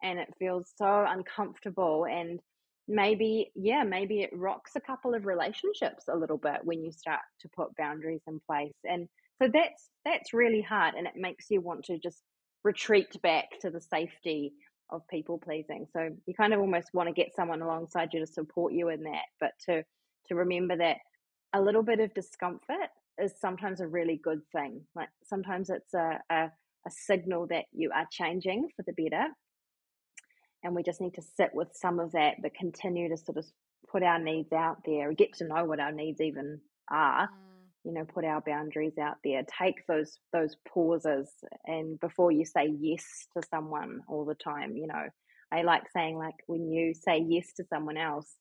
and it feels so uncomfortable. And maybe it rocks a couple of relationships a little bit when you start to put boundaries in place. And so that's really hard, and it makes you want to just retreat back to the safety of people pleasing. So you kind of almost want to get someone alongside you to support you in that, but to remember that a little bit of discomfort is sometimes a really good thing. Like, sometimes it's a signal that you are changing for the better. And we just need to sit with some of that, but continue to sort of put our needs out there, get to know what our needs even are, you know, put our boundaries out there, take those pauses. And before you say yes to someone all the time, you know, I like saying, like, when you say yes to someone else,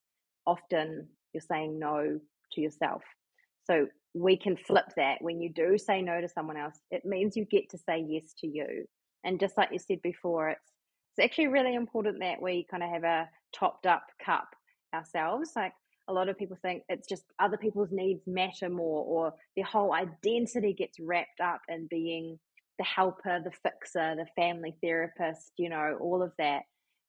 often you're saying no to yourself. So we can flip that. When you do say no to someone else, it means you get to say yes to you. And just like you said before, it's actually really important that we kind of have a topped up cup ourselves. Like, a lot of people think it's just other people's needs matter more, or their whole identity gets wrapped up in being the helper, the fixer, the family therapist, you know, all of that.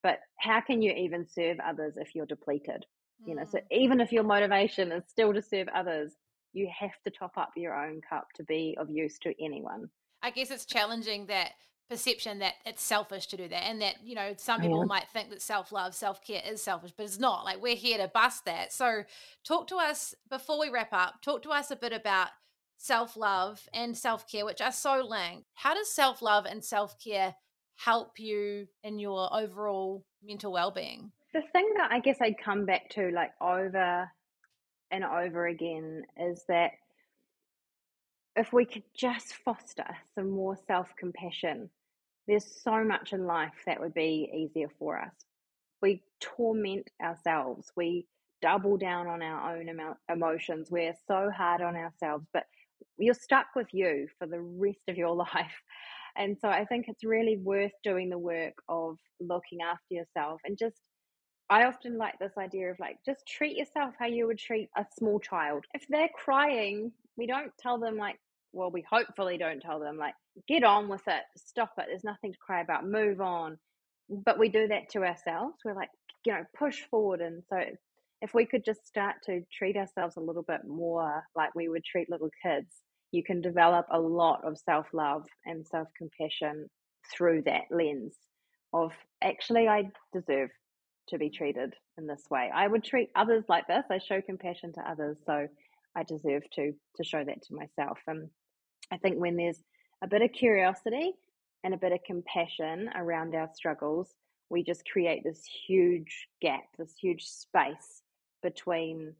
But how can you even serve others if you're depleted? You know, so even if your motivation is still to serve others, you have to top up your own cup to be of use to anyone. I guess it's challenging that perception that it's selfish to do that, and that, you know, some people might think that self-love, self-care is selfish, but it's not. Like, we're here to bust that. So talk to us, before we wrap up, talk to us a bit about self-love and self-care, which are so linked. How does self-love and self-care help you in your overall mental well-being? The thing that I guess I'd come back to, like, over and over again, is that if we could just foster some more self-compassion, there's so much in life that would be easier for us. We torment ourselves. We double down on our own emotions. We're so hard on ourselves, but you're stuck with you for the rest of your life. And so I think it's really worth doing the work of looking after yourself. And just, I often like this idea of, like, just treat yourself how you would treat a small child. If they're crying, we don't tell them, like, well, we hopefully don't tell them, like, get on with it, stop it, there's nothing to cry about, move on. But we do that to ourselves. We're like, you know, push forward. And so if we could just start to treat ourselves a little bit more like we would treat little kids, you can develop a lot of self-love and self-compassion through that lens of, actually, I deserve to be treated in this way. I would treat others like this. I show compassion to others, so I deserve to show that to myself. And I think when there's a bit of curiosity and a bit of compassion around our struggles, we just create this huge gap, this huge space between,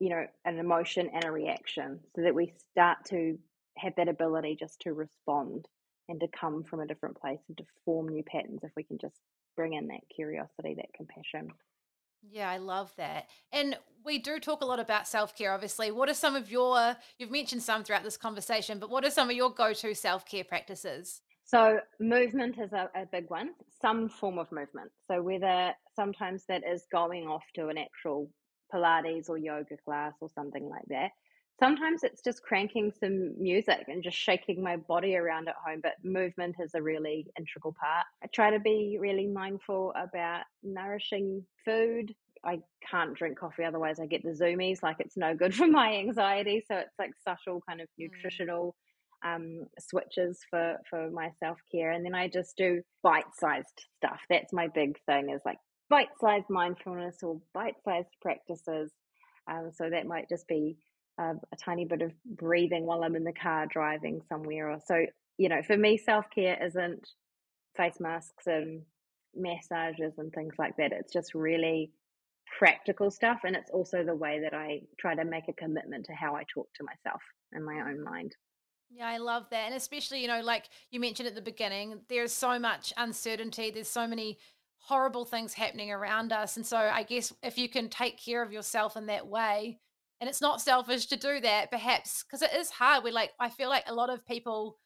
you know, an emotion and a reaction, so that we start to have that ability just to respond and to come from a different place and to form new patterns if we can just bring in that curiosity, that compassion. Yeah, I love that. And we do talk a lot about self-care, obviously. What are some of your, you've mentioned some throughout this conversation, but what are some of your go-to self-care practices? So movement is a big one, some form of movement. So whether sometimes that is going off to an actual Pilates or yoga class or something like that, Sometimes it's just cranking some music and just shaking my body around at home, but movement is a really integral part. I try to be really mindful about nourishing food. I can't drink coffee, otherwise I get the zoomies, like it's no good for my anxiety. So it's like subtle kind of nutritional switches for my self-care. And then I just do bite-sized stuff. That's my big thing, is like bite-sized mindfulness or bite-sized practices. So that might just be a tiny bit of breathing while I'm in the car driving somewhere. Or so, you know, for me, self-care isn't face masks and massages and things like that. It's just really practical stuff. And it's also the way that I try to make a commitment to how I talk to myself in my own mind. Yeah, I love that. And especially, you know, like you mentioned at the beginning, there's so much uncertainty. There's so many horrible things happening around us. And so I guess if you can take care of yourself in that way, and it's not selfish to do that, perhaps, because it is hard. We're like, I feel like a lot of people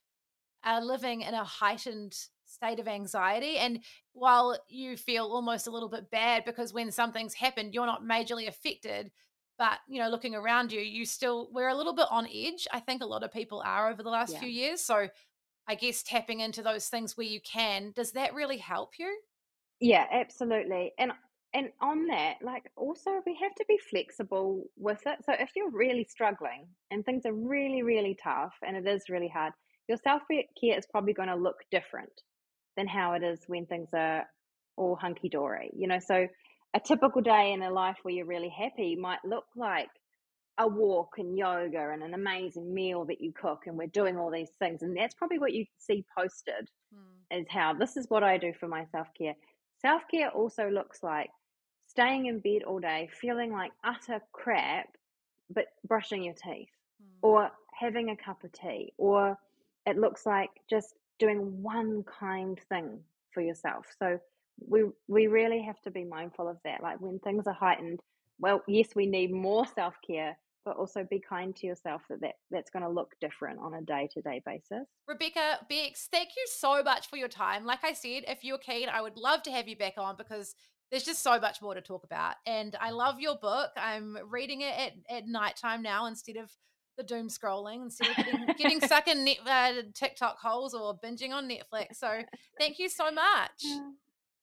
are living in a heightened state of anxiety. And while you feel almost a little bit bad because when something's happened, you're not majorly affected, but, you know, looking around you, we're a little bit on edge. I think a lot of people are over the last few years. So I guess tapping into those things where you can, does that really help you? Yeah, absolutely. And on that, like, also we have to be flexible with it. So if you're really struggling and things are really, really tough and it is really hard, your self-care is probably going to look different than how it is when things are all hunky-dory, you know. So a typical day in a life where you're really happy might look like a walk and yoga and an amazing meal that you cook, and we're doing all these things. And that's probably what you see posted is how this is what I do for my self-care. Self-care also looks like staying in bed all day, feeling like utter crap, but brushing your teeth or having a cup of tea, or it looks like just doing one kind thing for yourself. So we really have to be mindful of that. Like when things are heightened, well, yes, we need more self-care, but also be kind to yourself that's going to look different on a day-to-day basis. Rebecca Bex, thank you so much for your time. Like I said, if you're keen, I would love to have you back on because there's just so much more to talk about. And I love your book. I'm reading it at nighttime now instead of the doom scrolling, instead of getting stuck in TikTok holes or binging on Netflix. So thank you so much.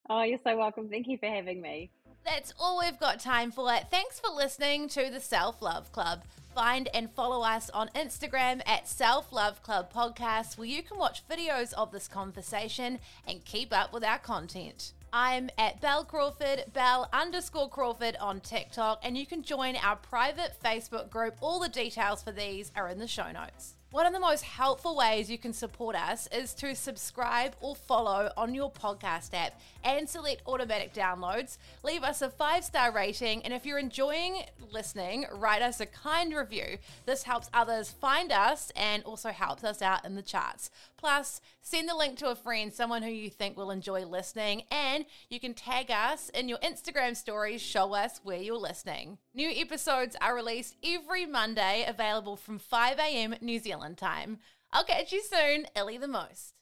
Oh, you're so welcome. Thank you for having me. That's all we've got time for. Thanks for listening to The Self-Love Club. Find and follow us on Instagram at selfloveclubpodcast, where you can watch videos of this conversation and keep up with our content. I'm at bel_crawford on TikTok, and you can join our private Facebook group. All the details for these are in the show notes. One of the most helpful ways you can support us is to subscribe or follow on your podcast app and select automatic downloads. Leave us a 5-star rating, and if you're enjoying listening, write us a kind review. This helps others find us and also helps us out in the charts. Plus, send the link to a friend, someone who you think will enjoy listening, and you can tag us in your Instagram stories. Show us where you're listening. New episodes are released every Monday, available from 5 a.m. New Zealand time. I'll catch you soon, Ellie the Most.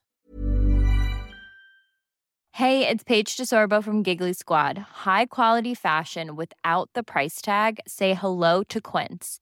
Hey, it's Paige DeSorbo from Giggly Squad. High quality fashion without the price tag. Say hello to Quince.